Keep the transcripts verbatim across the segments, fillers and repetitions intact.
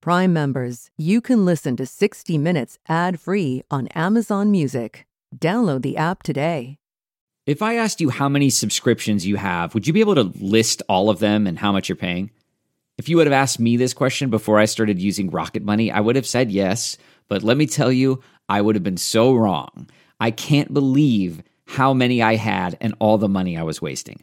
Prime members, you can listen to sixty minutes ad-free on Amazon Music. Download the app today. If I asked you how many subscriptions you have, would you be able to list all of them and how much you're paying? If you would have asked me this question before I started using Rocket Money, I would have said yes, but let me tell you, I would have been so wrong. I can't believe how many I had and all the money I was wasting.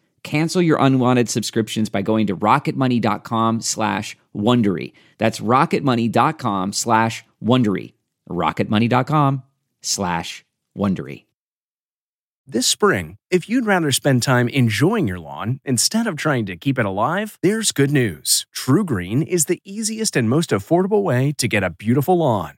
Cancel your unwanted subscriptions by going to rocketmoney.com slash Wondery. That's rocketmoney.com slash Wondery. rocketmoney.com slash Wondery. This spring, if you'd rather spend time enjoying your lawn instead of trying to keep it alive, there's good news. True Green is the easiest and most affordable way to get a beautiful lawn.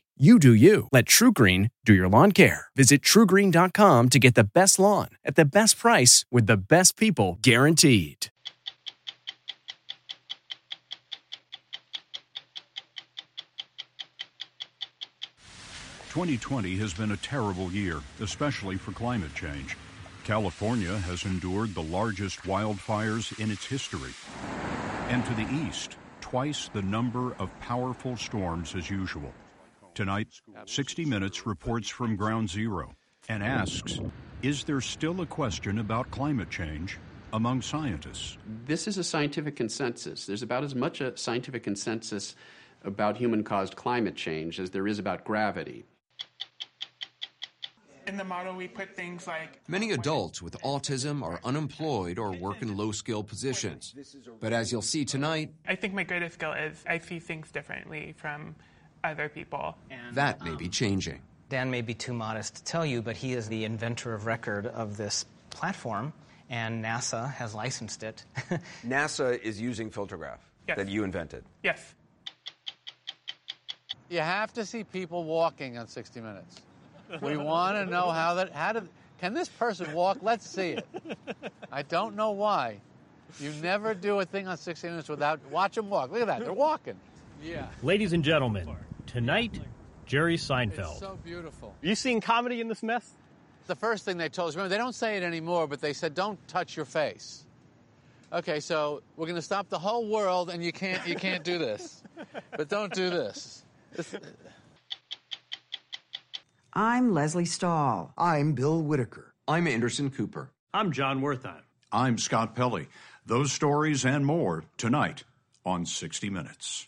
You do you. Let True Green do your lawn care. Visit true green dot com to get the best lawn at the best price with the best people guaranteed. twenty twenty has been a terrible year, especially for climate change. California has endured the largest wildfires in its history. And to the east, twice the number of powerful storms as usual. Tonight, sixty minutes reports from Ground Zero and asks, is there still a question about climate change among scientists? This is a scientific consensus. There's about as much a scientific consensus about human-caused climate change as there is about gravity. In the model, we put things like... Many adults with autism are unemployed or work in low-skill positions. But as you'll see tonight... I think my greatest skill is I see things differently from... other people. And, that may um, be changing. Dan may be too modest to tell you, but he is the inventor of record of this platform, and NASA has licensed it. NASA is using FilterGraph yes. that you invented. Yes. You have to see people walking on sixty minutes. We want to know how that, how did, can this person walk? Let's see it. I don't know why. You never do a thing on sixty minutes without, watch them walk. Look at that, they're walking. Yeah. Ladies and gentlemen, tonight, Jerry Seinfeld. It's so beautiful. You seen comedy in this mess? The first thing they told us, remember, they don't say it anymore, but they said, don't touch your face. Okay, so we're going to stop the whole world, and you can't, you can't do this. But don't do this. I'm Leslie Stahl. I'm Bill Whitaker. I'm Anderson Cooper. I'm John Wertheim. I'm Scott Pelley. Those stories and more tonight on sixty minutes.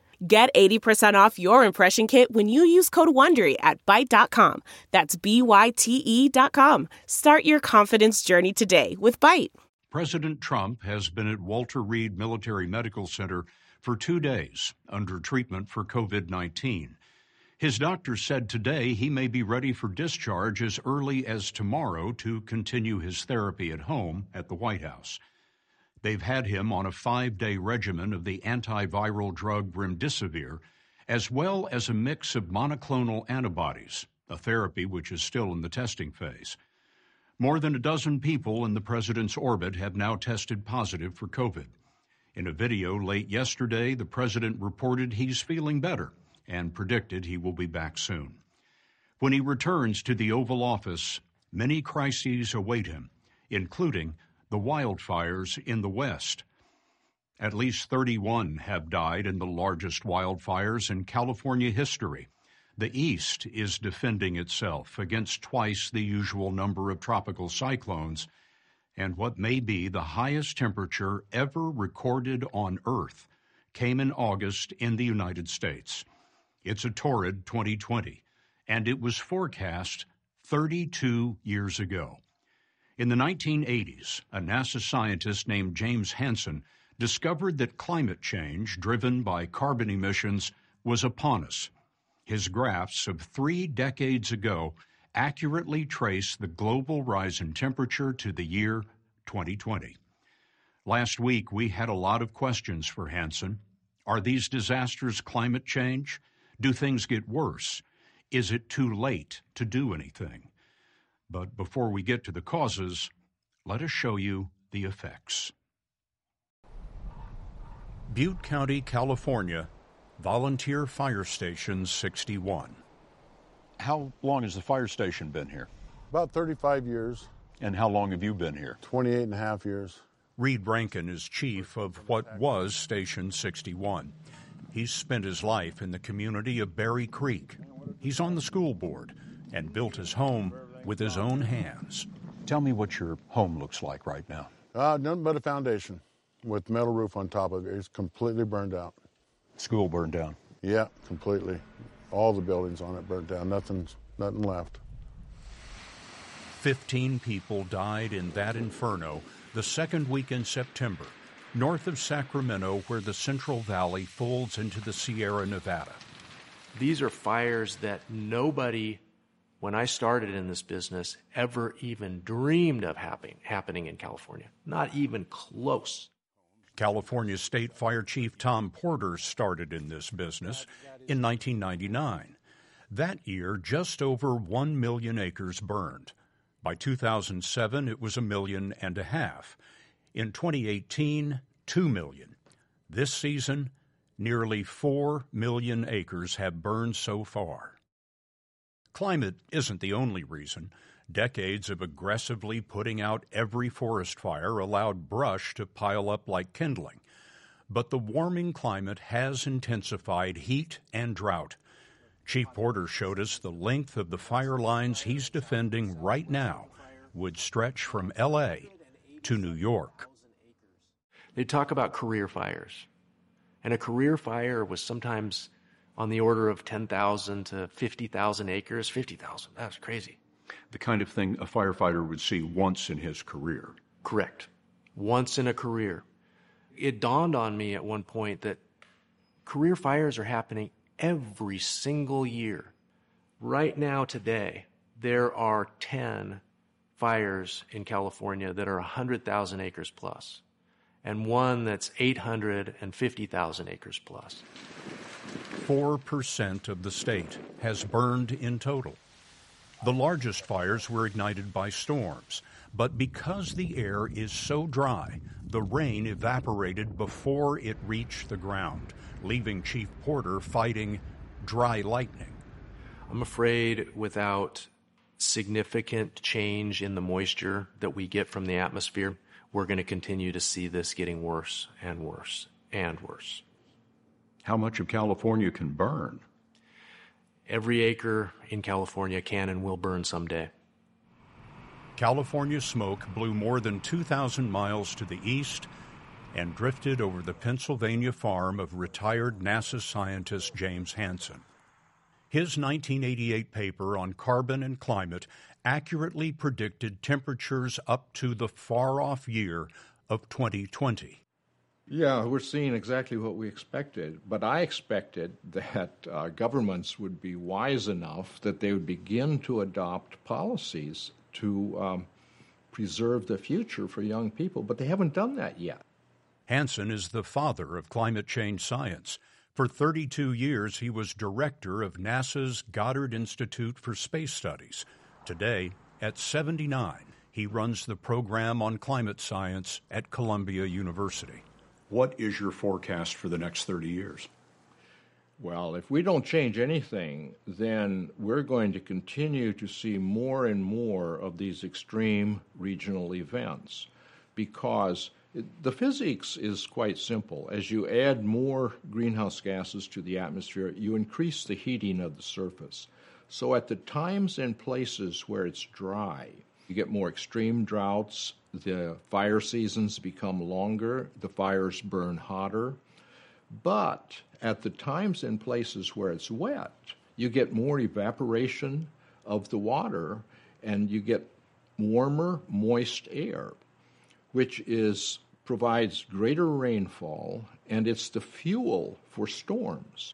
Get eighty percent off your impression kit when you use code WONDERY at byte dot com. That's B Y T E dot com. Start your confidence journey today with Byte. President Trump has been at Walter Reed Military Medical Center for two days under treatment for covid nineteen. His doctor said today he may be ready for discharge as early as tomorrow to continue his therapy at home at the White House. They've had him on a five-day regimen of the antiviral drug remdesivir, as well as a mix of monoclonal antibodies, a therapy which is still in the testing phase. More than a dozen people in the president's orbit have now tested positive for COVID. In a video late yesterday, the president reported he's feeling better and predicted he will be back soon. When he returns to the Oval Office, Many crises await him, including the wildfires in the West. At least thirty-one have died in the largest wildfires in California history. The East is defending itself against twice the usual number of tropical cyclones and what may be the highest temperature ever recorded on Earth came in August in the United States. It's a torrid twenty twenty, and it was forecast thirty-two years ago. In the nineteen eighties, a NASA scientist named James Hansen discovered that climate change driven by carbon emissions was upon us. His graphs of three decades ago accurately trace the global rise in temperature to the year twenty twenty. Last week, we had a lot of questions for Hansen. Are these disasters climate change? Do things get worse? Is it too late to do anything? But before we get to the causes, let us show you the effects. Butte County, California, Volunteer Fire Station sixty-one. How long has the fire station been here? About thirty-five years. And how long have you been here? twenty-eight and a half years. Reed Rankin is chief of what was Station sixty-one. He's spent his life in the community of Berry Creek. He's on the school board and built his home with his own hands. Tell me what your home looks like right now. Uh, nothing but a foundation with metal roof on top of it. It's completely burned out. School burned down? Yeah, completely. All the buildings on it burned down. Nothing's, nothing left. Fifteen people died in that inferno the second week in September, north of Sacramento, where the Central Valley folds into the Sierra Nevada. These are fires that nobody, when I started in this business, ever even dreamed of happening, happening in California. Not even close. California State Fire Chief Tom Porter started in this business in nineteen ninety-nine. That year, just over one million acres burned. By two thousand seven, it was a million and a half. In twenty eighteen, two million. This season, nearly four million acres have burned so far. Climate isn't the only reason. Decades of aggressively putting out every forest fire allowed brush to pile up like kindling. But the warming climate has intensified heat and drought. Chief Porter showed us the length of the fire lines he's defending right now would stretch from L A to New York. They talk about career fires. And a career fire was sometimes on the order of ten thousand to fifty thousand acres. fifty thousand, that was crazy. The kind of thing a firefighter would see once in his career. Correct. Once in a career. It dawned on me at one point that career fires are happening every single year. Right now, today, there are ten fires in California that are one hundred thousand acres plus, and one that's eight hundred fifty thousand acres plus. four percent of the state has burned in total. The largest fires were ignited by storms, but because the air is so dry, the rain evaporated before it reached the ground, leaving Chief Porter fighting dry lightning. I'm afraid without significant change in the moisture that we get from the atmosphere, we're going to continue to see this getting worse and worse and worse. How much of California can burn? Every acre in California can and will burn someday. California smoke blew more than two thousand miles to the east and drifted over the Pennsylvania farm of retired NASA scientist James Hansen. His nineteen eighty-eight paper on carbon and climate accurately predicted temperatures up to the far-off year of twenty twenty. Yeah, we're seeing exactly what we expected, but I expected that uh, governments would be wise enough that they would begin to adopt policies to um, preserve the future for young people, but they haven't done that yet. Hansen is the father of climate change science. For thirty-two years, he was director of NASA's Goddard Institute for Space Studies. Today, at seventy-nine, he runs the program on climate science at Columbia University. What is your forecast for the next thirty years? well, if we don't change anything, then we're going to continue to see more and more of these extreme regional events, because the physics is quite simple. As you add more greenhouse gases to the atmosphere, you increase the heating of the surface. So at the times and places where it's dry, you get more extreme droughts, the fire seasons become longer, the fires burn hotter. But at the times and places where it's wet, you get more evaporation of the water and you get warmer, moist air, which is provides greater rainfall, and it's the fuel for storms.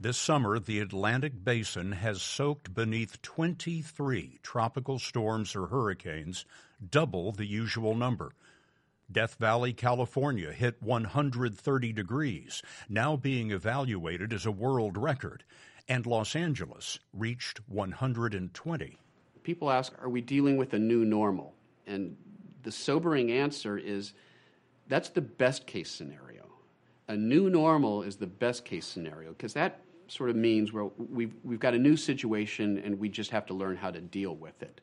This summer, the Atlantic Basin has soaked beneath twenty-three tropical storms or hurricanes, double the usual number. Death Valley, California hit one hundred thirty degrees, now being evaluated as a world record, and Los Angeles reached one hundred twenty. People ask, are we dealing with a new normal? And the sobering answer is that's the best-case scenario. A new normal is the best-case scenario, because that sort of means we're, we've, we've got a new situation and we just have to learn how to deal with it.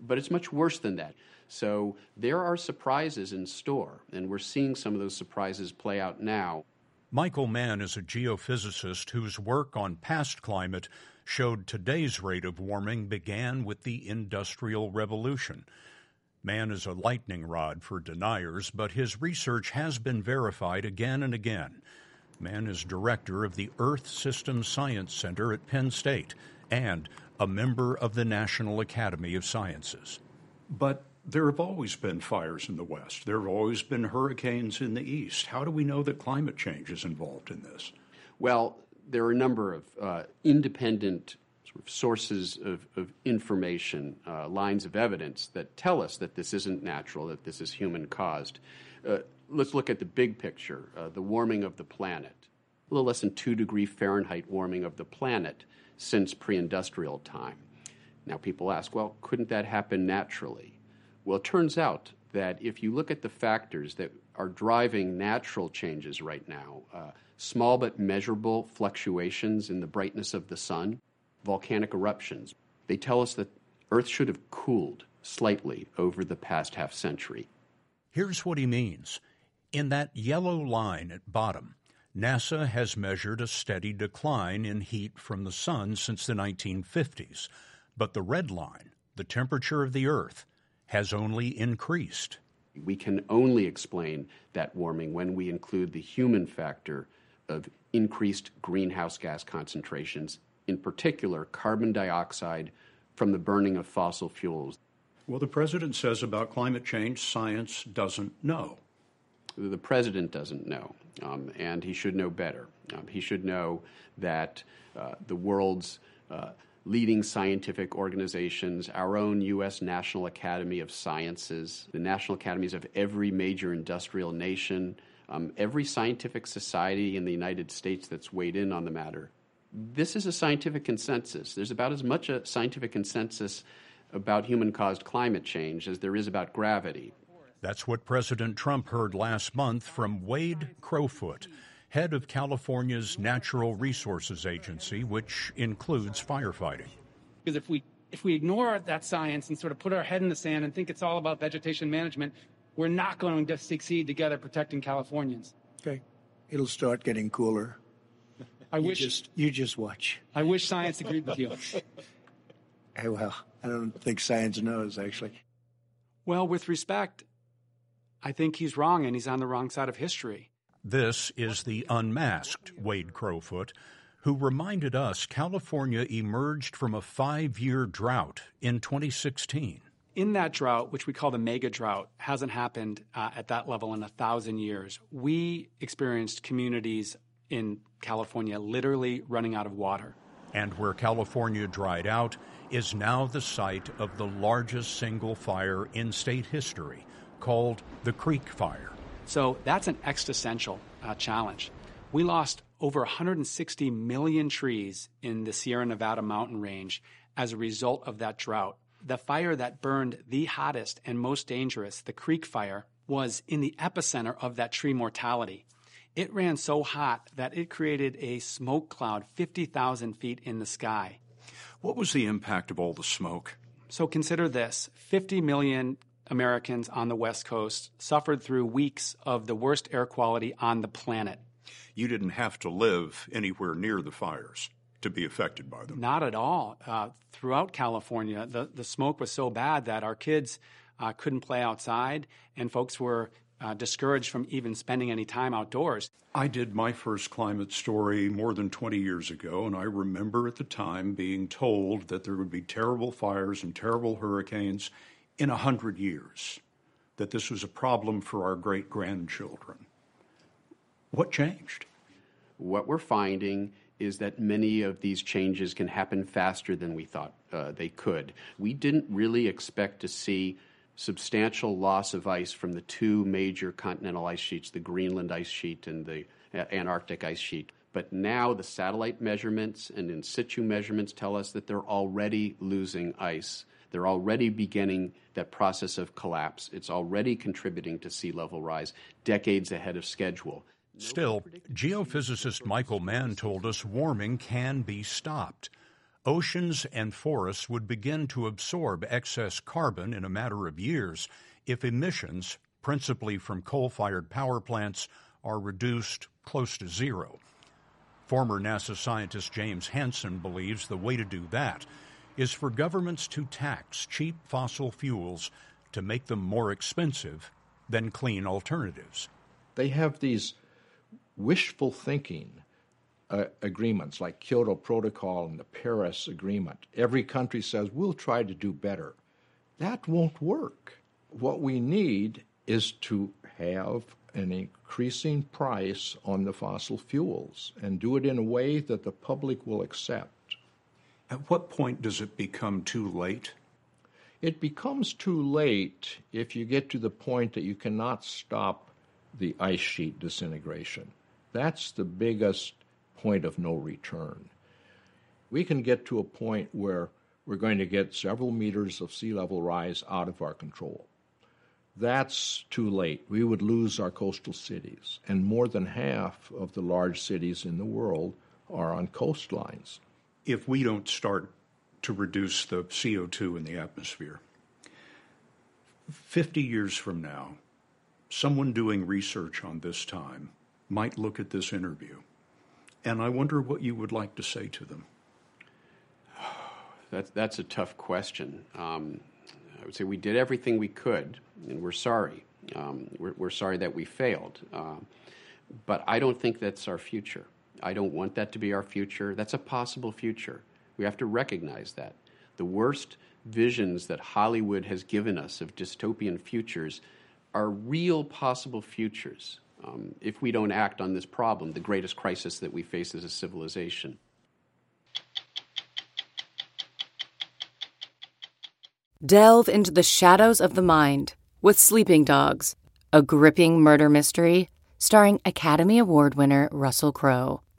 But it's much worse than that. So there are surprises in store, and we're seeing some of those surprises play out now. Michael Mann is a geophysicist whose work on past climate showed today's rate of warming began with the Industrial Revolution. Mann is a lightning rod for deniers, but his research has been verified again and again. Mann is director of the Earth System Science Center at Penn State and a member of the National Academy of Sciences. But there have always been fires in the West. There have always been hurricanes in the East. How do we know that climate change is involved in this? Well, there are a number of uh, independent sort of sources of, of information, uh, lines of evidence that tell us that this isn't natural, that this is human-caused. Uh, let's look at the big picture, uh, the warming of the planet, a little less than two degree Fahrenheit warming of the planet since pre-industrial time. Now people ask, well, couldn't that happen naturally? Well, it turns out that if you look at the factors that are driving natural changes right now, uh, small but measurable fluctuations in the brightness of the sun, volcanic eruptions, they tell us that Earth should have cooled slightly over the past half century. Here's what he means. In that yellow line at bottom, NASA has measured a steady decline in heat from the sun since the nineteen fifties, but the red line, the temperature of the Earth, has only increased. We can only explain that warming when we include the human factor of increased greenhouse gas concentrations, in particular carbon dioxide from the burning of fossil fuels. Well, the president says about climate change, science doesn't know. The president doesn't know, um, and he should know better. Um, he should know that uh, the world's uh, leading scientific organizations, our own U S National Academy of Sciences, the national academies of every major industrial nation, um, every scientific society in the United States that's weighed in on the matter. This is a scientific consensus. There's about as much a scientific consensus about human-caused climate change as there is about gravity. That's what President Trump heard last month from Wade Crowfoot, head of California's Natural Resources Agency, which includes firefighting. Because if we if we ignore that science and sort of put our head in the sand and think it's all about vegetation management, we're not going to succeed together protecting Californians. Okay. It'll start getting cooler. I you wish just, you just watch. I wish science agreed with you. Hey, well, I don't think science knows, actually. Well, with respect, I think he's wrong, and he's on the wrong side of history. This is the unmasked Wade Crowfoot, who reminded us California emerged from a five-year drought in twenty sixteen. In that drought, which we call the mega drought, hasn't happened uh, at that level in a thousand years. We experienced communities in California literally running out of water. And where California dried out is now the site of the largest single fire in state history, called the Creek Fire. So that's an existential uh, challenge. We lost over one hundred sixty million trees in the Sierra Nevada mountain range as a result of that drought. The fire that burned the hottest and most dangerous, the Creek Fire, was in the epicenter of that tree mortality. It ran so hot that it created a smoke cloud fifty thousand feet in the sky. What was the impact of all the smoke? So consider this. fifty million Americans on the West Coast suffered through weeks of the worst air quality on the planet. You didn't have to live anywhere near the fires to be affected by them. Not at all. Uh, throughout California, the, the smoke was so bad that our kids uh, couldn't play outside, and folks were uh, discouraged from even spending any time outdoors. I did my first climate story more than twenty years ago, and I remember at the time being told that there would be terrible fires and terrible hurricanes in one hundred years, that this was a problem for our great-grandchildren. What changed? What we're finding is that many of these changes can happen faster than we thought uh, they could. We didn't really expect to see substantial loss of ice from the two major continental ice sheets, the Greenland ice sheet and the uh, Antarctic ice sheet. But now the satellite measurements and in situ measurements tell us that they're already losing ice. They're already beginning that process of collapse. It's already contributing to sea level rise decades ahead of schedule. Still, geophysicist Michael Mann told us warming can be stopped. Oceans and forests would begin to absorb excess carbon in a matter of years if emissions, principally from coal-fired power plants, are reduced close to zero. Former NASA scientist James Hansen believes the way to do that is for governments to tax cheap fossil fuels to make them more expensive than clean alternatives. They have these wishful thinking uh, agreements like Kyoto Protocol and the Paris Agreement. Every country says, we'll try to do better. That won't work. What we need is to have an increasing price on the fossil fuels and do it in a way that the public will accept. At what point does it become too late? It becomes too late if you get to the point that you cannot stop the ice sheet disintegration. That's the biggest point of no return. We can get to a point where we're going to get several meters of sea level rise out of our control. That's too late. We would lose our coastal cities, and more than half of the large cities in the world are on coastlines. If we don't start to reduce the C O two in the atmosphere, fifty years from now, someone doing research on this time might look at this interview, and I wonder what you would like to say to them. That's, that's a tough question. Um, I would say we did everything we could, and we're sorry. Um, we're, we're sorry that we failed. Um, but I don't think that's our future. I don't want that to be our future. That's a possible future. We have to recognize that. The worst visions that Hollywood has given us of dystopian futures are real possible futures. Um, if we don't act on this problem, the greatest crisis that we face as a civilization. Delve into the shadows of the mind with Sleeping Dogs, a gripping murder mystery starring Academy Award winner Russell Crowe.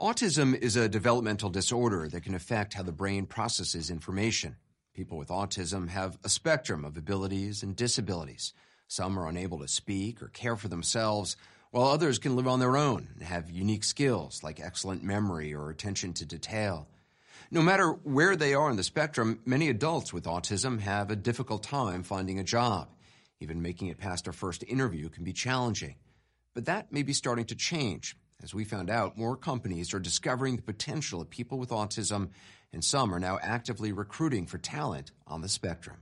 Autism is a developmental disorder that can affect how the brain processes information. People with autism have a spectrum of abilities and disabilities. Some are unable to speak or care for themselves, while others can live on their own and have unique skills like excellent memory or attention to detail. No matter where they are in the spectrum, many adults with autism have a difficult time finding a job. Even making it past our first interview can be challenging. But that may be starting to change. As we found out, more companies are discovering the potential of people with autism, and some are now actively recruiting for talent on the spectrum.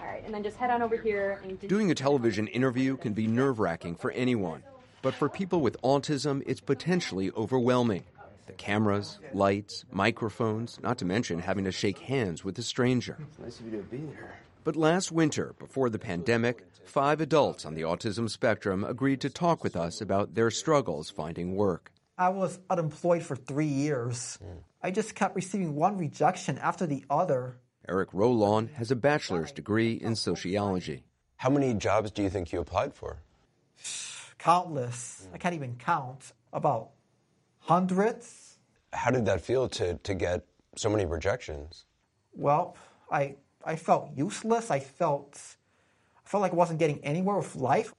All right, and then just head on over here. And doing a television interview can be nerve-wracking for anyone, but for people with autism, it's potentially overwhelming. The cameras, lights, microphones, not to mention having to shake hands with a stranger. It's nice of you to be there. But last winter, before the pandemic, five adults on the autism spectrum agreed to talk with us about their struggles finding work. I was unemployed for three years. Mm. I just kept receiving one rejection after the other. Eric Rollon has a bachelor's degree in sociology. How many jobs do you think you applied for? Countless. Mm. I can't even count. About hundreds. How did that feel to, to get so many rejections? Well, I I felt useless. I felt, I felt like I wasn't getting anywhere with life.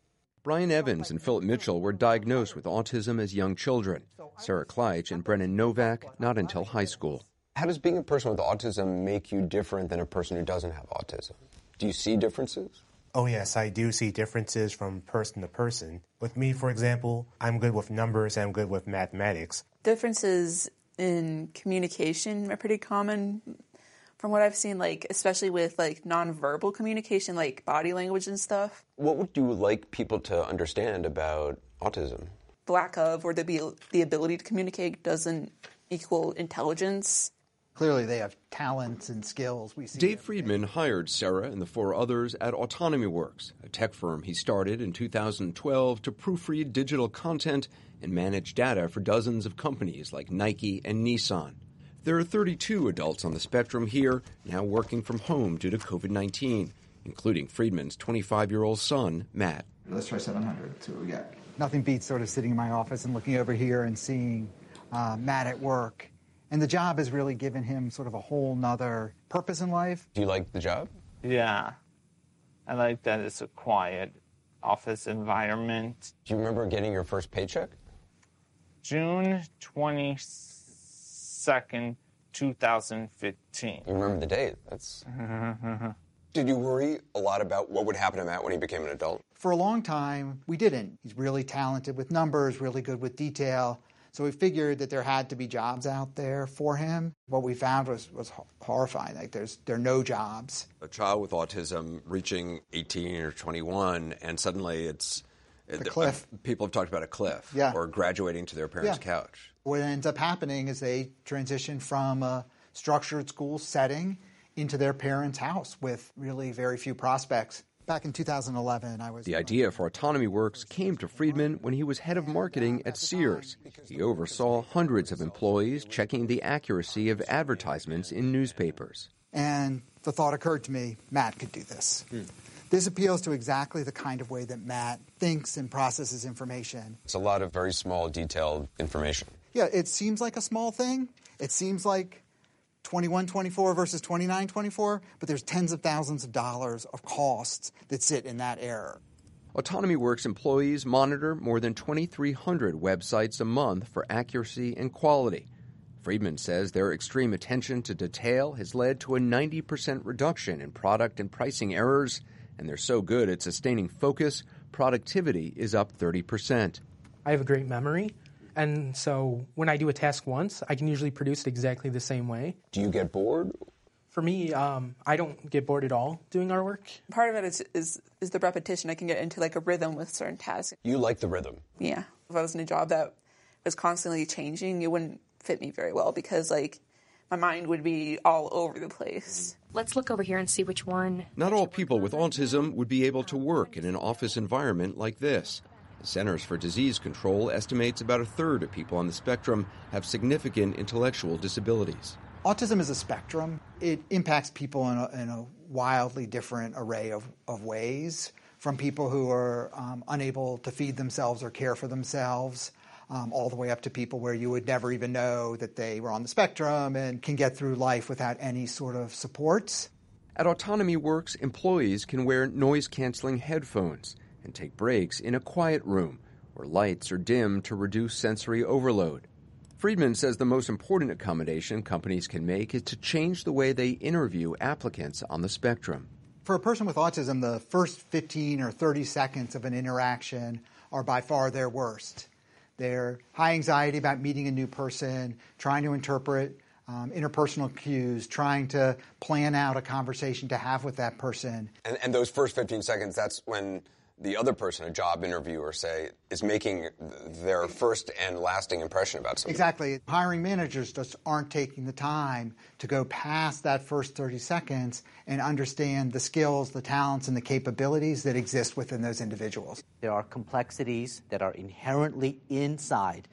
Brian Evans and Philip Mitchell were diagnosed with autism as young children. Sarah Kleich and Brennan Novak, not until high school. How does being a person with autism make you different than a person who doesn't have autism? Do you see differences? Oh, yes, I do see differences from person to person. With me, for example, I'm good with numbers and I'm good with mathematics. Differences in communication are pretty common from what I've seen, like especially with like nonverbal communication, like body language and stuff. What would you like people to understand about autism? The lack of or the, the ability to communicate doesn't equal intelligence. Clearly, they have talents and skills. We see Dave Friedman hired Sarah and the four others at Autonomy Works, a tech firm he started in two thousand twelve to proofread digital content and manage data for dozens of companies like Nike and Nissan. There are thirty-two adults on the spectrum here, now working from home due to COVID nineteen, including Friedman's twenty-five-year-old son, Matt. Let's try seven hundred, see what we get. Nothing beats sort of sitting in my office and looking over here and seeing uh, Matt at work. And the job has really given him sort of a whole nother purpose in life. Do you like the job? Yeah. I like that it's a quiet office environment. Do you remember getting your first paycheck? June twenty-second, two thousand fifteen. You remember the date? That's... Did you worry a lot about what would happen to Matt when he became an adult? For a long time, we didn't. He's really talented with numbers, really good with detail. So we figured that there had to be jobs out there for him. What we found was, was horrifying. Like, there's there are no jobs. A child with autism reaching eighteen or twenty-one, and suddenly it's... A cliff. Uh, people have talked about a cliff. Yeah. Or graduating to their parents' yeah. couch. What ends up happening is they transition from a structured school setting into their parents' house with really very few prospects. Back in two thousand eleven, I was... The idea for Autonomy Works came to Friedman when he was head of marketing at Sears. He oversaw hundreds of employees checking the accuracy of advertisements in newspapers. And the thought occurred to me, Matt could do this. Hmm. This appeals to exactly the kind of way that Matt thinks and processes information. It's a lot of very small, detailed information. Yeah, it seems like a small thing. It seems like twenty-one twenty-four versus twenty-nine twenty-four, but there's tens of thousands of dollars of costs that sit in that error. Autonomy Works employees monitor more than twenty-three hundred websites a month for accuracy and quality. Friedman says their extreme attention to detail has led to a ninety percent reduction in product and pricing errors, and they're so good at sustaining focus, productivity is up thirty percent. I have a great memory. And so when I do a task once, I can usually produce it exactly the same way. Do you get bored? For me, um, I don't get bored at all doing our work. Part of it is, is is the repetition. I can get into like a rhythm with certain tasks. You like the rhythm? Yeah. If I was in a job that was constantly changing, it wouldn't fit me very well because like my mind would be all over the place. Let's look over here and see which one. Not all people with autism would be able to work in an office environment like this. Centers for Disease Control estimates about a third of people on the spectrum have significant intellectual disabilities. Autism is a spectrum. It impacts people in a, in a wildly different array of, of ways, from people who are um, unable to feed themselves or care for themselves, um, all the way up to people where you would never even know that they were on the spectrum and can get through life without any sort of supports. At Autonomy Works, employees can wear noise-canceling headphones and take breaks in a quiet room where lights are dim to reduce sensory overload. Friedman says the most important accommodation companies can make is to change the way they interview applicants on the spectrum. For a person with autism, the first fifteen or thirty seconds of an interaction are by far their worst. They're high anxiety about meeting a new person, trying to interpret Um, interpersonal cues, trying to plan out a conversation to have with that person. And, and those first fifteen seconds, that's when the other person, a job interviewer, say, is making their first and lasting impression about something. Exactly. Hiring managers just aren't taking the time to go past that first thirty seconds and understand the skills, the talents, and the capabilities that exist within those individuals. There are complexities that are inherently inside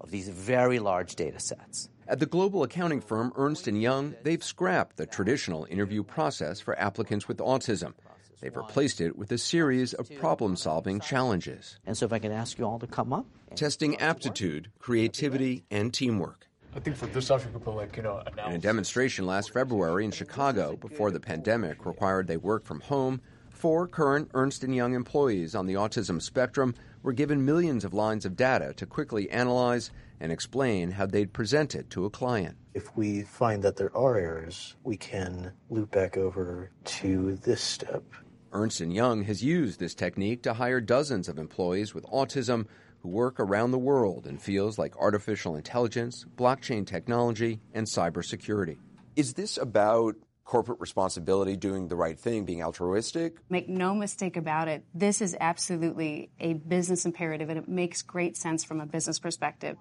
of these very large data sets. At the global accounting firm Ernst and Young, they've scrapped the traditional interview process for applicants with autism. They've replaced it with a series of problem-solving challenges. And so if I can ask you all to come up. Testing aptitude, creativity, and teamwork. I think for this option, people like, you know, analysis. And a demonstration last February in Chicago before the pandemic required they work from home, four current Ernst and Young employees on the autism spectrum were given millions of lines of data to quickly analyze and explain how they'd present it to a client. If we find that there are errors, we can loop back over to this step. Ernst and Young has used this technique to hire dozens of employees with autism who work around the world in fields like artificial intelligence, blockchain technology, and cybersecurity. Is this about corporate responsibility, doing the right thing, being altruistic? Make no mistake about it, this is absolutely a business imperative, and it makes great sense from a business perspective.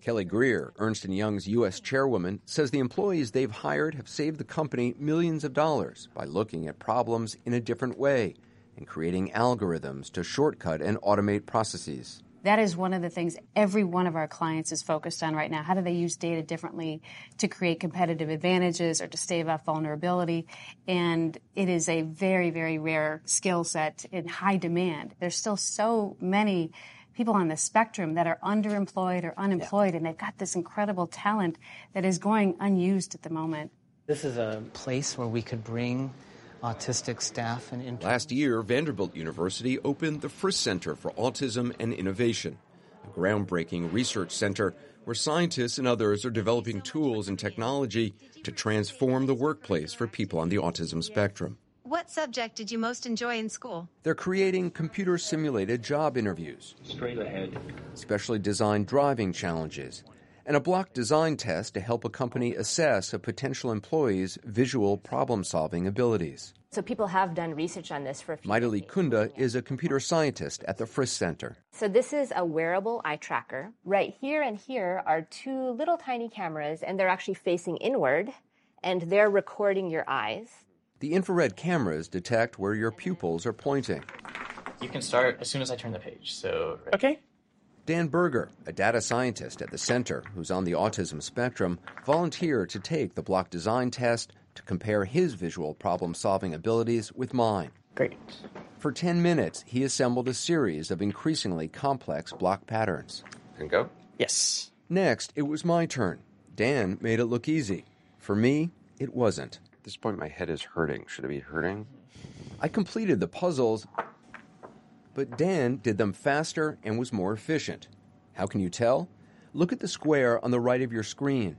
Kelly Greer, Ernst and Young's U S chairwoman, says the employees they've hired have saved the company millions of dollars by looking at problems in a different way and creating algorithms to shortcut and automate processes. That is one of the things every one of our clients is focused on right now. How do they use data differently to create competitive advantages or to stave off vulnerability? And it is a very, very rare skill set in high demand. There's still so many people on the spectrum that are underemployed or unemployed, yeah. And they've got this incredible talent that is going unused at the moment. This is a place where we could bring autistic staff and interns. Last year, Vanderbilt University opened the first Center for Autism and Innovation, a groundbreaking research center where scientists and others are developing tools and technology to transform the workplace for people on the autism spectrum. What subject did you most enjoy in school? They're creating computer-simulated job interviews, straight ahead, specially designed driving challenges, and a block design test to help a company assess a potential employee's visual problem-solving abilities. So people have done research on this for a few years. Maithili Kunda is a computer scientist at the Frist Center. So this is a wearable eye tracker. Right here and here are two little tiny cameras, and they're actually facing inward, and they're recording your eyes. The infrared cameras detect where your pupils are pointing. You can start as soon as I turn the page, so... Right. Okay. Dan Berger, a data scientist at the center who's on the autism spectrum, volunteered to take the block design test to compare his visual problem-solving abilities with mine. Great. For ten minutes, he assembled a series of increasingly complex block patterns. And go? Yes. Next, it was my turn. Dan made it look easy. For me, it wasn't. At this point, my head is hurting. Should it be hurting? I completed the puzzles, but Dan did them faster and was more efficient. How can you tell? Look at the square on the right of your screen.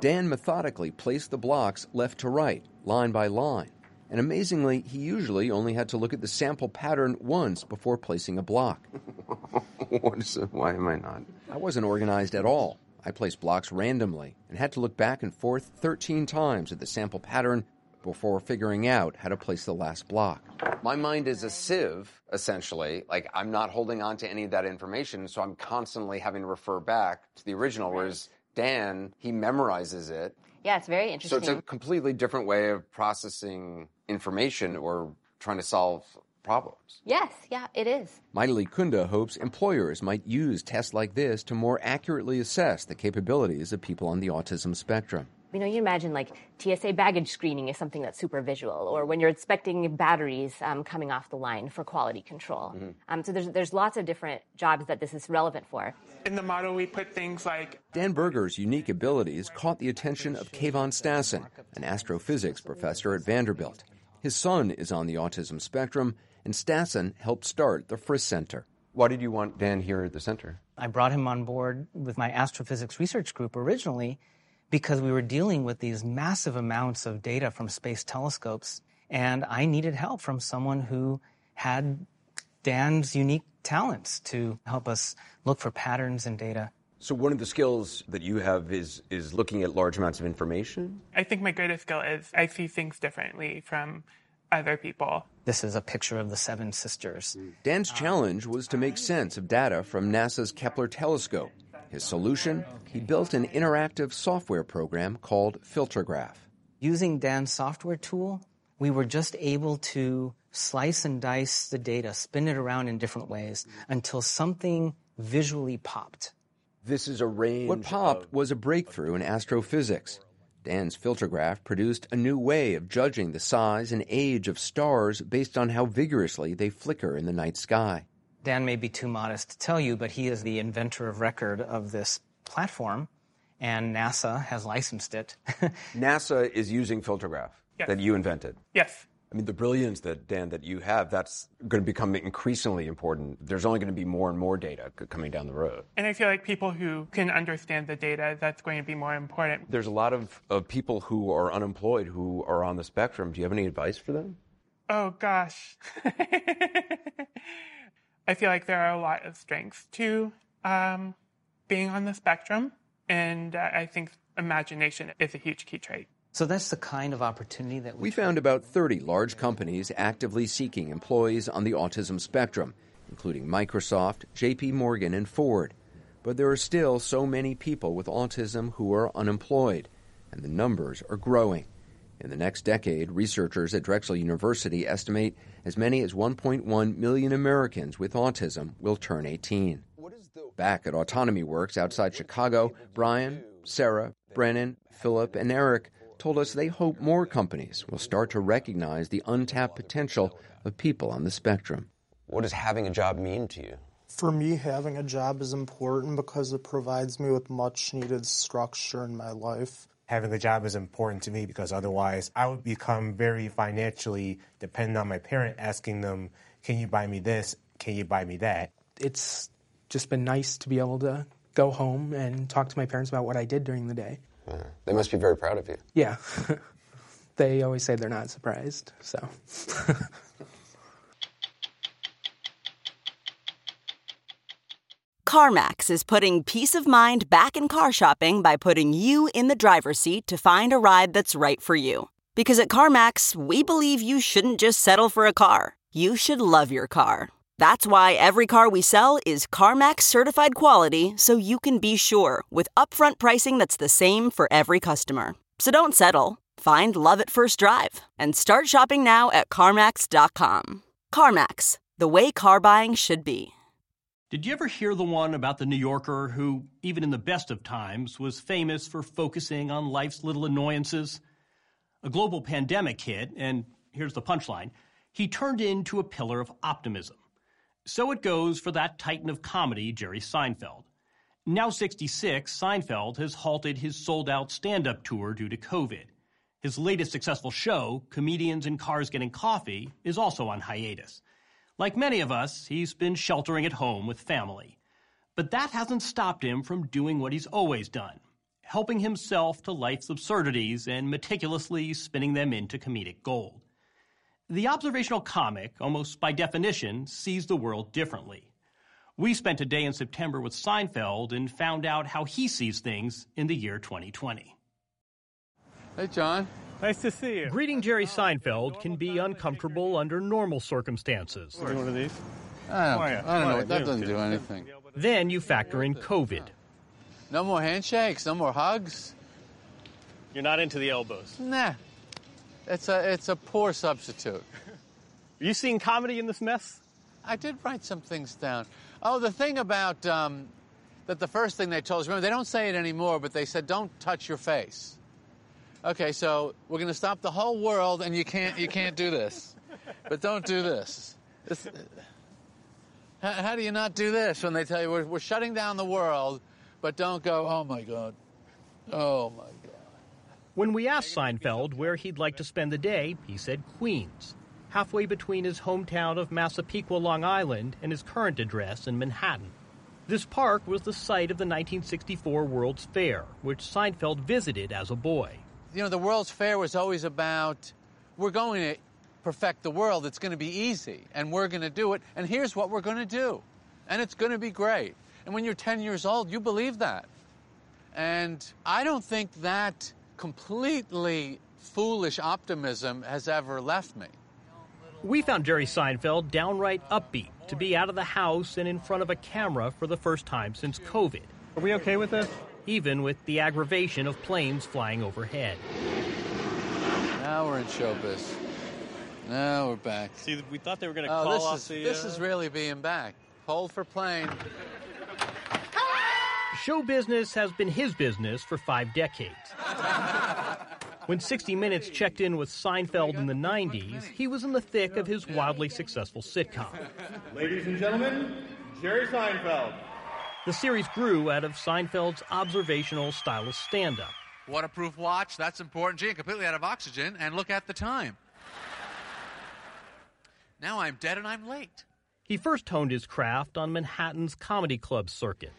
Dan methodically placed the blocks left to right, line by line, and amazingly, he usually only had to look at the sample pattern once before placing a block. What is it? Why am I not? I wasn't organized at all. I placed blocks randomly and had to look back and forth thirteen times at the sample pattern before figuring out how to place the last block. My mind is a sieve, essentially. Like, I'm not holding on to any of that information, so I'm constantly having to refer back to the original, whereas Dan, he memorizes it. Yeah, it's very interesting. So it's a completely different way of processing information or trying to solve problems. Yes, yeah, it is. Maithili Kunda hopes employers might use tests like this to more accurately assess the capabilities of people on the autism spectrum. You know, you imagine like T S A baggage screening is something that's super visual, or when you're inspecting batteries um, coming off the line for quality control. Mm-hmm. Um, so there's there's lots of different jobs that this is relevant for. In the model, we put things like... Dan Berger's unique abilities caught the attention of Kayvon Stassen, an astrophysics professor at Vanderbilt. His son is on the autism spectrum, and Stassen helped start the Frist Center. Why did you want Dan here at the center? I brought him on board with my astrophysics research group originally because we were dealing with these massive amounts of data from space telescopes, and I needed help from someone who had Dan's unique talents to help us look for patterns in data. So one of the skills that you have is is looking at large amounts of information? I think my greatest skill is I see things differently from other people. This is a picture of the Seven Sisters. Dan's challenge was to make sense of data from NASA's Kepler telescope. His solution? He built an interactive software program called FilterGraph. Using Dan's software tool, we were just able to slice and dice the data, spin it around in different ways, until something visually popped. This is a range. What popped was a breakthrough in astrophysics. Dan's FilterGraph produced a new way of judging the size and age of stars based on how vigorously they flicker in the night sky. Dan may be too modest to tell you, but he is the inventor of record of this platform, and NASA has licensed it. NASA is using FilterGraph yes. that you invented. Yes. I mean, the brilliance that, Dan, that you have, that's going to become increasingly important. There's only going to be more and more data coming down the road. And I feel like people who can understand the data, that's going to be more important. There's a lot of, of people who are unemployed who are on the spectrum. Do you have any advice for them? Oh, gosh. I feel like there are a lot of strengths to um, being on the spectrum. And I think imagination is a huge key trait. So that's the kind of opportunity that we... We found about thirty large companies actively seeking employees on the autism spectrum, including Microsoft, J P Morgan, and Ford. But there are still so many people with autism who are unemployed, and the numbers are growing. In the next decade, researchers at Drexel University estimate as many as one point one million Americans with autism will turn eighteen. Back at Autonomy Works outside Chicago, Brian, Sarah, Brennan, Philip, and Eric told us they hope more companies will start to recognize the untapped potential of people on the spectrum. What does having a job mean to you? For me, having a job is important because it provides me with much-needed structure in my life. Having a job is important to me because otherwise I would become very financially dependent on my parent, asking them, can you buy me this, can you buy me that? It's just been nice to be able to go home and talk to my parents about what I did during the day. Uh, they must be very proud of you. Yeah. They always say they're not surprised, so. CarMax is putting peace of mind back in car shopping by putting you in the driver's seat to find a ride that's right for you. Because at CarMax, we believe you shouldn't just settle for a car. You should love your car. That's why every car we sell is CarMax certified quality, so you can be sure with upfront pricing that's the same for every customer. So don't settle. Find love at first drive and start shopping now at CarMax dot com. CarMax, the way car buying should be. Did you ever hear the one about the New Yorker who, even in the best of times, was famous for focusing on life's little annoyances? A global pandemic hit, and here's the punchline, he turned into a pillar of optimism. So it goes for that titan of comedy, Jerry Seinfeld. Now sixty-six, Seinfeld has halted his sold-out stand-up tour due to COVID. His latest successful show, Comedians in Cars Getting Coffee, is also on hiatus. Like many of us, he's been sheltering at home with family. But that hasn't stopped him from doing what he's always done, helping himself to life's absurdities and meticulously spinning them into comedic gold. The observational comic, almost by definition, sees the world differently. We spent a day in September with Seinfeld and found out how he sees things in the year twenty twenty. Hey, John. Nice to see you. Greeting Jerry Seinfeld can be uncomfortable under normal circumstances. One of these? I don't, I don't know. That doesn't do anything. Then you factor in COVID. No more handshakes, no more hugs. You're not into the elbows. Nah. It's a it's a poor substitute. Are you seeing comedy in this mess? I did write some things down. Oh, the thing about um, that the first thing they told us, remember, they don't say it anymore, but they said, don't touch your face. Okay, so we're going to stop the whole world, and you can't you can't do this. But don't do this. this how, how do you not do this when they tell you we're, we're shutting down the world, but don't go, oh, my God, oh, my God. When we asked Seinfeld where he'd like to spend the day, he said Queens, halfway between his hometown of Massapequa, Long Island, and his current address in Manhattan. This park was the site of the nineteen sixty-four World's Fair, which Seinfeld visited as a boy. You know, the World's Fair was always about, we're going to perfect the world, it's going to be easy, and we're going to do it, and here's what we're going to do, and it's going to be great. And when you're ten years old, you believe that. And I don't think that completely foolish optimism has ever left me. We found Jerry Seinfeld downright upbeat to be out of the house and in front of a camera for the first time since COVID. Are we okay with this? Even with the aggravation of planes flying overhead. Now we're in showbiz. Now we're back. See, we thought they were going to oh, call this off is, the... This uh... is really being back. Hold for plane. show business has been his business for five decades. When sixty minutes checked in with Seinfeld in the nineties, he was in the thick of his wildly successful sitcom. Ladies and gentlemen, Jerry Seinfeld. The series grew out of Seinfeld's observational style of stand-up. Waterproof watch, that's important. Gee, completely out of oxygen, and look at the time. Now I'm dead and I'm late. He first honed his craft on Manhattan's comedy club circuit.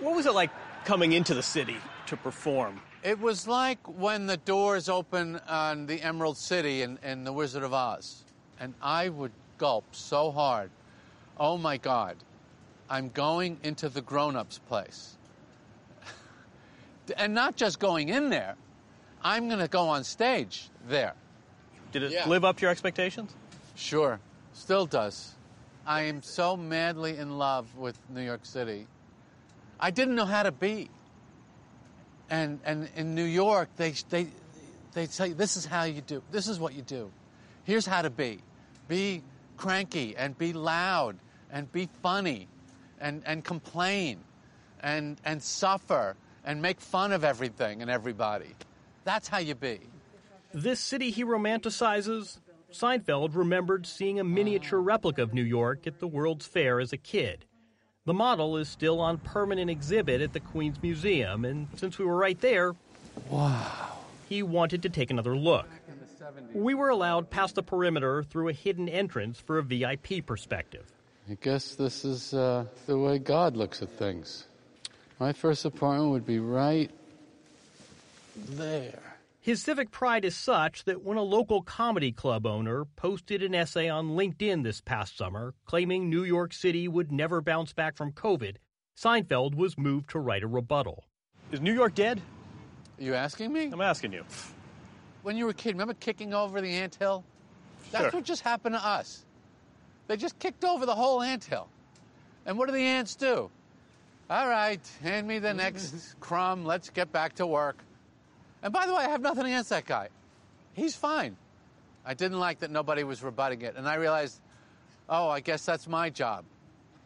What was it like coming into the city to perform? It was like when the doors open on the Emerald City in, in The Wizard of Oz. And I would gulp so hard. Oh, my God. I'm going into the grown-ups place. And not just going in there. I'm going to go on stage there. Did it yeah. live up to your expectations? Sure. Still does. I am so madly in love with New York City. I didn't know how to be. And and in New York, they they they say, this is how you do. This is what you do. Here's how to be. Be cranky and be loud and be funny and, and complain and and suffer and make fun of everything and everybody. That's how you be. This city he romanticizes, Seinfeld remembered seeing a miniature replica of New York at the World's Fair as a kid. The model is still on permanent exhibit at the Queen's Museum, and since we were right there, wow, he wanted to take another look. We were allowed past the perimeter through a hidden entrance for a V I P perspective. I guess this is uh, the way God looks at things. My first apartment would be right there. His civic pride is such that when a local comedy club owner posted an essay on LinkedIn this past summer claiming New York City would never bounce back from COVID, Seinfeld was moved to write a rebuttal. Is New York dead? Are you asking me? I'm asking you. When you were a kid, remember kicking over the anthill? That's sure. what just happened to us. They just kicked over the whole anthill. And what do the ants do? All right, hand me the next crumb. Let's get back to work. And by the way, I have nothing against that guy. He's fine. I didn't like that nobody was rebutting it. And I realized, oh, I guess that's my job.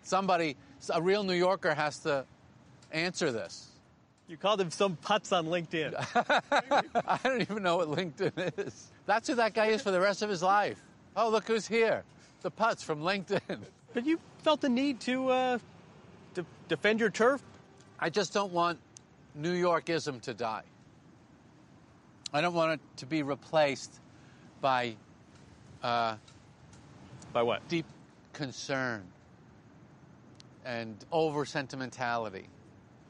Somebody, a real New Yorker has to answer this. You called him some putz on LinkedIn. I don't even know what LinkedIn is. That's who that guy is for the rest of his life. Oh, look who's here. The putz from LinkedIn. But you felt the need to, uh, to defend your turf? I just don't want New Yorkism to die. I don't want it to be replaced by... Uh, by what? Deep concern and over-sentimentality.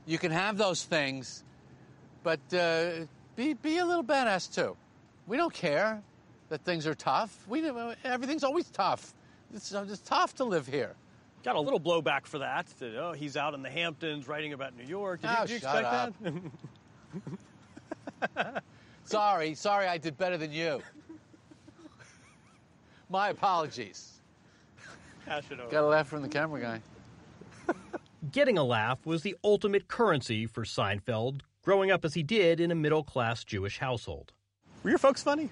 You can have those things, but uh, be, be a little badass, too. We don't care that things are tough. We Everything's always tough. It's, it's tough to live here. Got a little blowback for that. that oh, he's out in the Hamptons writing about New York. Did, oh, you, did you expect up. that? Sorry, sorry, I did better than you. My apologies. Got a laugh from the camera guy. Getting a laugh was the ultimate currency for Seinfeld, growing up as he did in a middle-class Jewish household. Were your folks funny?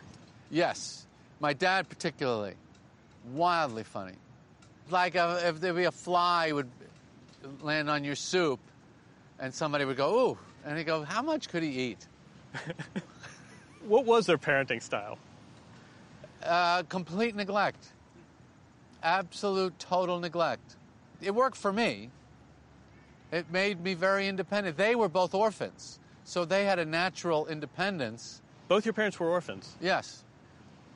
Yes. My dad particularly. Wildly funny. Like a, if there'd be a fly would land on your soup, and somebody would go, ooh, and he'd go, how much could he eat? What was their parenting style? Uh, complete neglect. Absolute, total neglect. It worked for me. It made me very independent. They were both orphans, so they had a natural independence. Both your parents were orphans? Yes.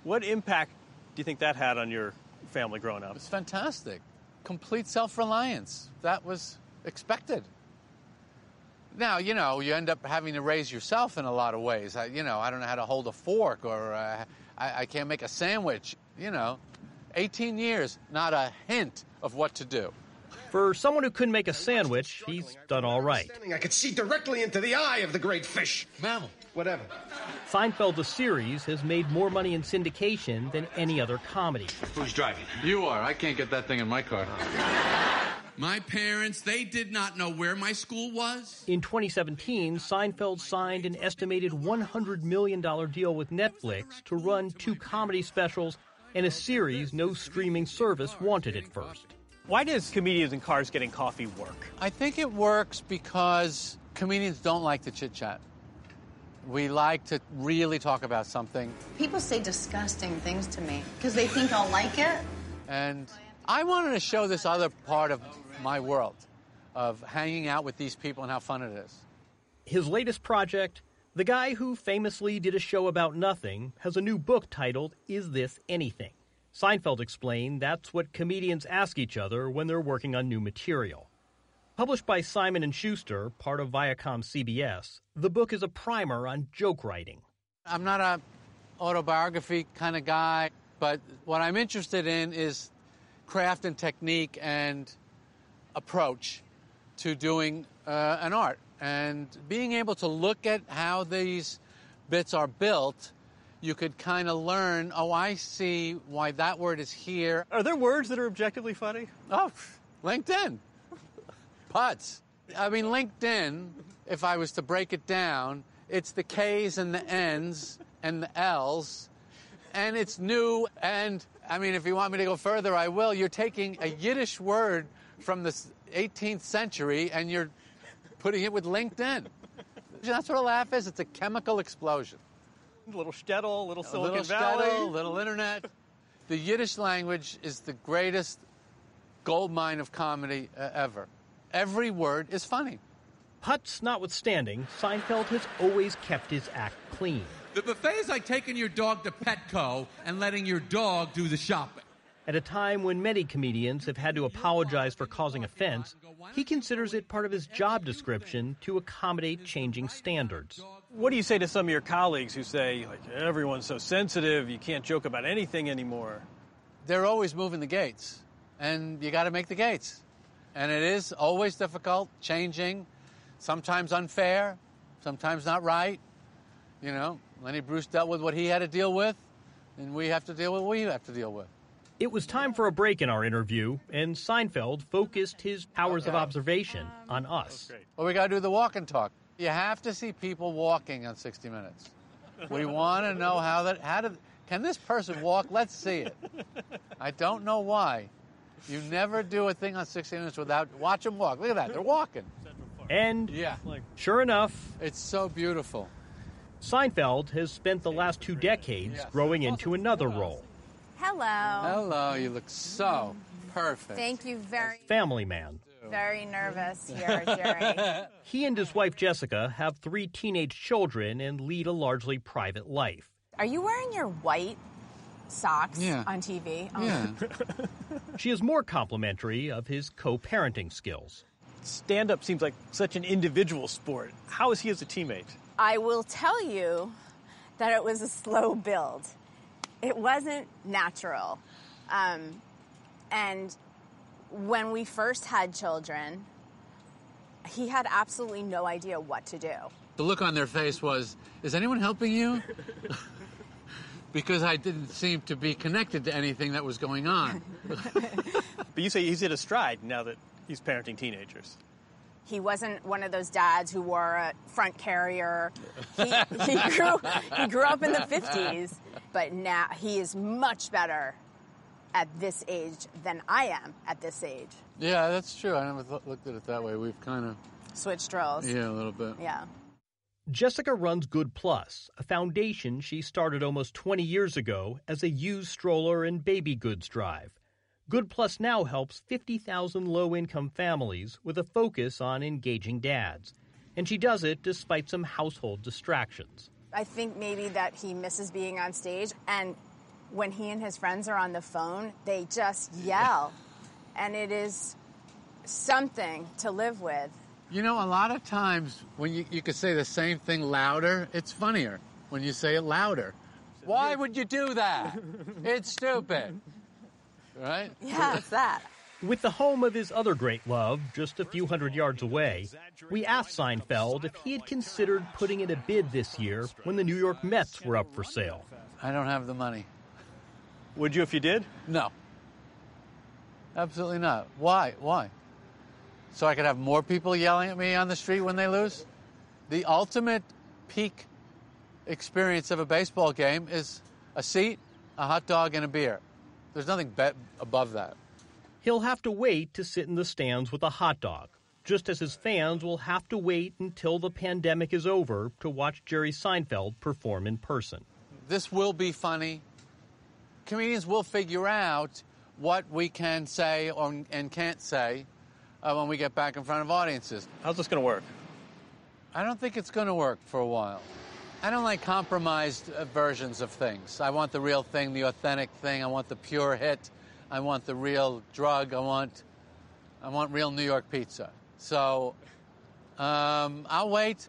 What impact do you think that had on your family growing up? It's fantastic. Complete self-reliance. That was expected. Now, you know, you end up having to raise yourself in a lot of ways. I, you know, I don't know how to hold a fork, or uh, I, I can't make a sandwich, you know. eighteen years, not a hint of what to do. For someone who couldn't make a sandwich, he's done all right. I could see directly into the eye of the great fish. Mammal. Whatever. Seinfeld, the series, has made more money in syndication than any other comedy. Who's driving? You are. I can't get that thing in my car. My parents, they did not know where my school was. In twenty seventeen, Seinfeld signed an estimated one hundred million dollars deal with Netflix to run two comedy specials and a series no streaming service wanted at first. Why does Comedians in Cars Getting Coffee work? I think it works because comedians don't like to chit-chat. We like to really talk about something. People say disgusting things to me because they think I'll like it. And I wanted to show this other part of my world, of hanging out with these people and how fun it is. His latest project, the guy who famously did a show about nothing, has a new book titled, Is This Anything? Seinfeld explained that's what comedians ask each other when they're working on new material. Published by Simon and Schuster, part of Viacom C B S, the book is a primer on joke writing. I'm not an autobiography kind of guy, but what I'm interested in is craft and technique and approach to doing uh, an art. And being able to look at how these bits are built, you could kind of learn, oh, I see why that word is here. Are there words that are objectively funny? Oh, LinkedIn. Putts. I mean, LinkedIn, if I was to break it down, it's the K's and the N's and the L's, and it's new. And, I mean, if you want me to go further, I will. You're taking a Yiddish word from the eighteenth century, and you're putting it with LinkedIn. That's what a laugh is. It's a chemical explosion. A little shtetl, a little Silicon little Valley. Shtetl, little internet. The Yiddish language is the greatest gold mine of comedy uh, ever. Every word is funny. Putts notwithstanding, Seinfeld has always kept his act clean. The buffet is like taking your dog to Petco and letting your dog do the shopping. At a time when many comedians have had to apologize for causing offense, he considers it part of his job description to accommodate changing standards. What do you say to some of your colleagues who say, like, everyone's so sensitive, you can't joke about anything anymore? They're always moving the gates, and you got to make the gates. And it is always difficult, changing, sometimes unfair, sometimes not right. You know, Lenny Bruce dealt with what he had to deal with, and we have to deal with what we have to deal with. It was time for a break in our interview, and Seinfeld focused his powers okay. of observation on us. Well, we got to do the walk and talk. You have to see people walking on sixty minutes. We want to know how that, how did, can this person walk? Let's see it. I don't know why. You never do a thing on sixty minutes without, watch them walk. Look at that, they're walking. And, yeah. sure enough. It's so beautiful. Seinfeld has spent the last two decades yes. growing into another role. Hello. Hello, you look so perfect. Thank you very much. Family man. Very nervous here, Jerry. He and his wife, Jessica, have three teenage children and lead a largely private life. Are you wearing your white socks yeah. on T V? Oh. Yeah. She is more complimentary of his co-parenting skills. Stand-up seems like such an individual sport. How is he as a teammate? I will tell you that it was a slow build. It wasn't natural. Um, and when we first had children, he had absolutely no idea what to do. The look on their face was, is anyone helping you? Because I didn't seem to be connected to anything that was going on. But you say he's hit a stride now that he's parenting teenagers. He wasn't one of those dads who wore a front carrier. He, he, grew, he grew up in the fifties, but now he is much better at this age than I am at this age. Yeah, that's true. I never th- looked at it that way. We've kind of... switched roles. Yeah, a little bit. Yeah. Jessica runs Good Plus, a foundation she started almost twenty years ago as a used stroller and baby goods drive. Good Plus now helps fifty thousand low-income families with a focus on engaging dads. And she does it despite some household distractions. I think maybe that he misses being on stage. And when he and his friends are on the phone, they just yell. And it is something to live with. You know, a lot of times when you, you could say the same thing louder, it's funnier when you say it louder. Why would you do that? It's stupid. Right? Yeah, it's that. With the home of his other great love just a few hundred yards away, we asked Seinfeld if he had considered putting in a bid this year when the New York Mets were up for sale. I don't have the money. Would you if you did? No. Absolutely not. Why? Why? So I could have more people yelling at me on the street when they lose? The ultimate peak experience of a baseball game is a seat, a hot dog, and a beer. There's nothing above that. he'll have to wait to sit in the stands with a hot dog, just as his fans will have to wait until the pandemic is over to watch Jerry Seinfeld perform in person. This will be funny. Comedians will figure out what we can say on, and can't say uh, when we get back in front of audiences. How's this going to work? I don't think it's going to work for a while. I don't like compromised uh, versions of things. I want the real thing, the authentic thing. I want the pure hit. I want the real drug. I want, I want real New York pizza. So, um, I'll wait.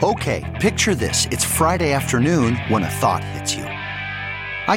Okay, picture this. It's Friday afternoon when a thought hits you. I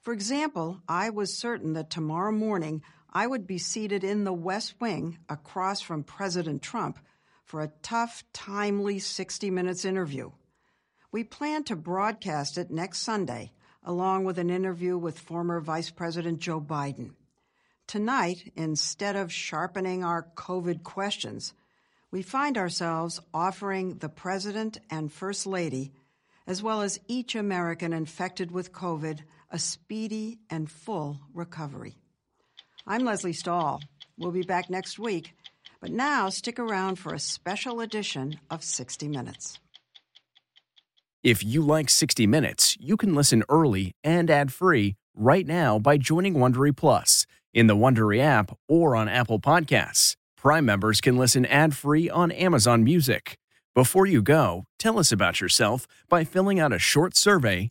For example, I was certain that tomorrow morning I would be seated in the West Wing across from President Trump for a tough, timely sixty minutes interview. We plan to broadcast it next Sunday, along with an interview with former Vice President Joe Biden. Tonight, instead of sharpening our COVID questions, we find ourselves offering the President and First Lady, as well as each American infected with COVID, a speedy and full recovery. I'm Leslie Stahl. We'll be back next week, but now stick around for a special edition of sixty minutes. If you like sixty minutes, you can listen early and ad-free right now by joining Wondery Plus in the Wondery app or on Apple Podcasts. Prime members can listen ad-free on Amazon Music. Before you go, tell us about yourself by filling out a short survey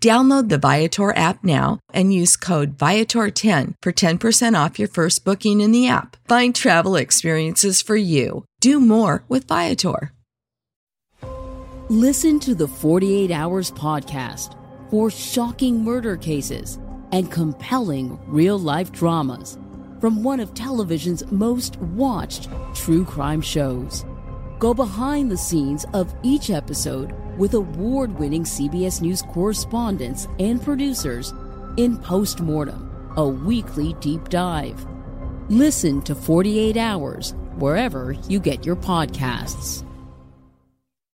Download the Viator app now and use code Viator ten for ten percent off your first booking in the app. Find travel experiences for you. Do more with Viator. Listen to the forty-eight hours podcast for shocking murder cases and compelling real-life dramas from one of television's most watched true crime shows. Go behind the scenes of each episode with award-winning C B S News correspondents and producers in Postmortem, a weekly deep dive. Listen to forty-eight hours wherever you get your podcasts.